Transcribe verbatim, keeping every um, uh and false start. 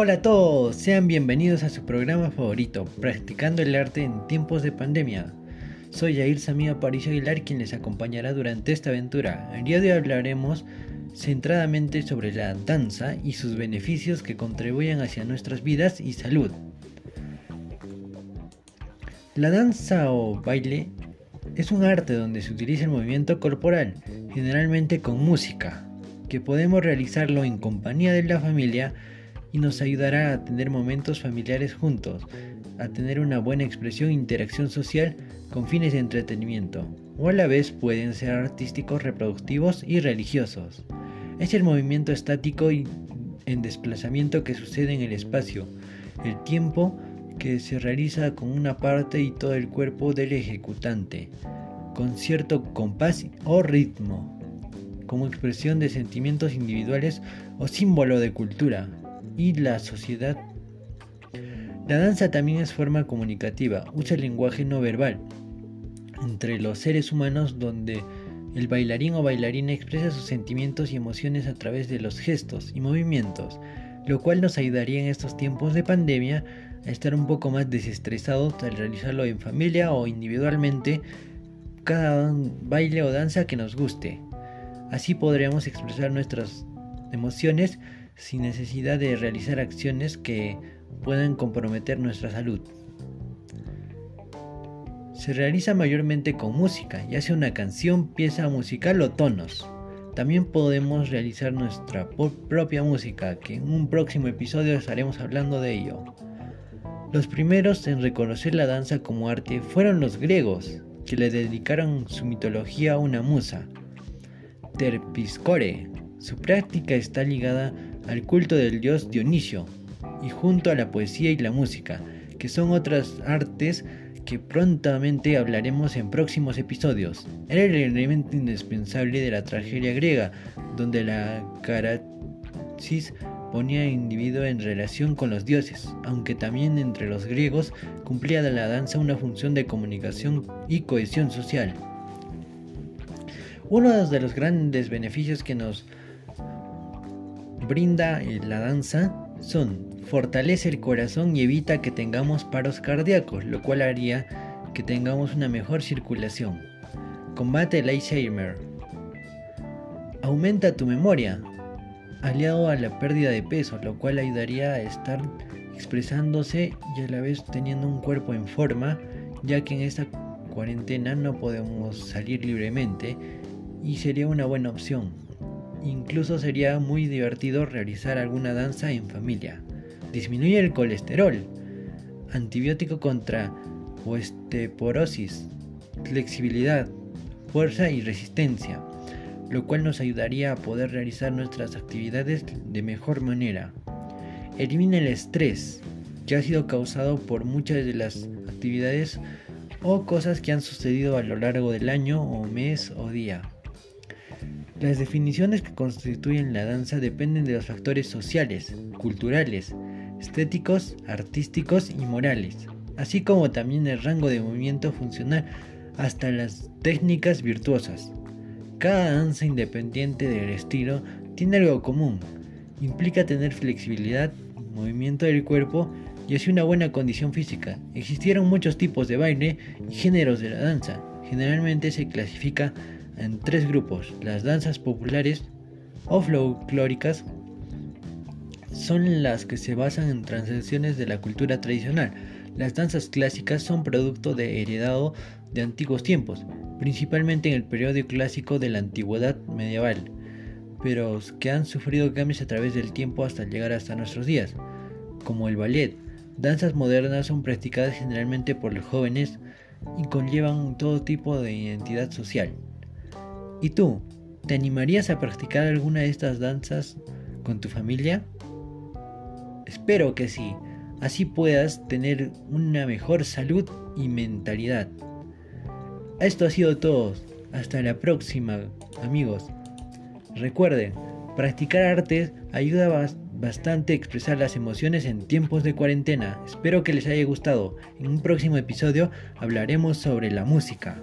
Hola a todos, sean bienvenidos a su programa favorito, Practicando el Arte en Tiempos de Pandemia. Soy Yair Samia Parilla Aguilar, quien les acompañará durante esta aventura. El día de hoy hablaremos centradamente sobre la danza y sus beneficios que contribuyen hacia nuestras vidas y salud. La danza o baile es un arte donde se utiliza el movimiento corporal, generalmente con música, que podemos realizarlo en compañía de la familia y nos ayudará a tener momentos familiares juntos, a tener una buena expresión e interacción social con fines de entretenimiento, o a la vez pueden ser artísticos, reproductivos y religiosos. Es el movimiento estático y en desplazamiento que sucede en el espacio, el tiempo que se realiza con una parte y todo el cuerpo del ejecutante, con cierto compás o ritmo, como expresión de sentimientos individuales o símbolo de cultura y la sociedad. La danza también es forma comunicativa, usa el lenguaje no verbal entre los seres humanos, donde el bailarín o bailarina expresa sus sentimientos y emociones a través de los gestos y movimientos, lo cual nos ayudaría en estos tiempos de pandemia a estar un poco más desestresados al realizarlo en familia o individualmente, cada baile o danza que nos guste. Así podremos expresar nuestras emociones sin necesidad de realizar acciones que puedan comprometer nuestra salud. Se realiza mayormente con música, ya sea una canción, pieza musical o tonos. También podemos realizar nuestra propia música, que en un próximo episodio estaremos hablando de ello. Los primeros en reconocer la danza como arte fueron los griegos, que le dedicaron su mitología a una musa, Terpsichore. Su práctica está ligada al culto del dios Dionisio y junto a la poesía y la música, que son otras artes que prontamente hablaremos en próximos episodios. Era el elemento indispensable de la tragedia griega, donde la catarsis ponía al individuo en relación con los dioses, aunque también entre los griegos cumplía la danza una función de comunicación y cohesión social. Uno de los grandes beneficios que nos brinda la danza son: fortalece el corazón y evita que tengamos paros cardíacos, lo cual haría que tengamos una mejor circulación. Combate el Alzheimer. Aumenta tu memoria, aliado a la pérdida de peso, lo cual ayudaría a estar expresándose y a la vez teniendo un cuerpo en forma, ya que en esta cuarentena no podemos salir libremente, y sería una buena opción. Incluso sería muy divertido realizar alguna danza en familia. Disminuye el colesterol. Antibiótico contra osteoporosis. Flexibilidad, fuerza y resistencia, lo cual nos ayudaría a poder realizar nuestras actividades de mejor manera. Elimina el estrés, que ha sido causado por muchas de las actividades o cosas que han sucedido a lo largo del año o mes o día. Las definiciones que constituyen la danza dependen de los factores sociales, culturales, estéticos, artísticos y morales, así como también el rango de movimiento funcional hasta las técnicas virtuosas. Cada danza, independiente del estilo, tiene algo común: implica tener flexibilidad, movimiento del cuerpo y así una buena condición física. Existieron muchos tipos de baile y géneros de la danza. Generalmente se clasifica en tres grupos. Las danzas populares o folclóricas son las que se basan en transiciones de la cultura tradicional. Las danzas clásicas son producto de heredado de antiguos tiempos, principalmente en el periodo clásico de la antigüedad medieval, pero que han sufrido cambios a través del tiempo hasta llegar hasta nuestros días, como el ballet. Danzas modernas son practicadas generalmente por los jóvenes y conllevan todo tipo de identidad social. ¿Y tú? ¿Te animarías a practicar alguna de estas danzas con tu familia? Espero que sí, así puedas tener una mejor salud y mentalidad. Esto ha sido todo, hasta la próxima, amigos. Recuerden, practicar artes ayuda bastante a expresar las emociones en tiempos de cuarentena. Espero que les haya gustado. En un próximo episodio hablaremos sobre la música.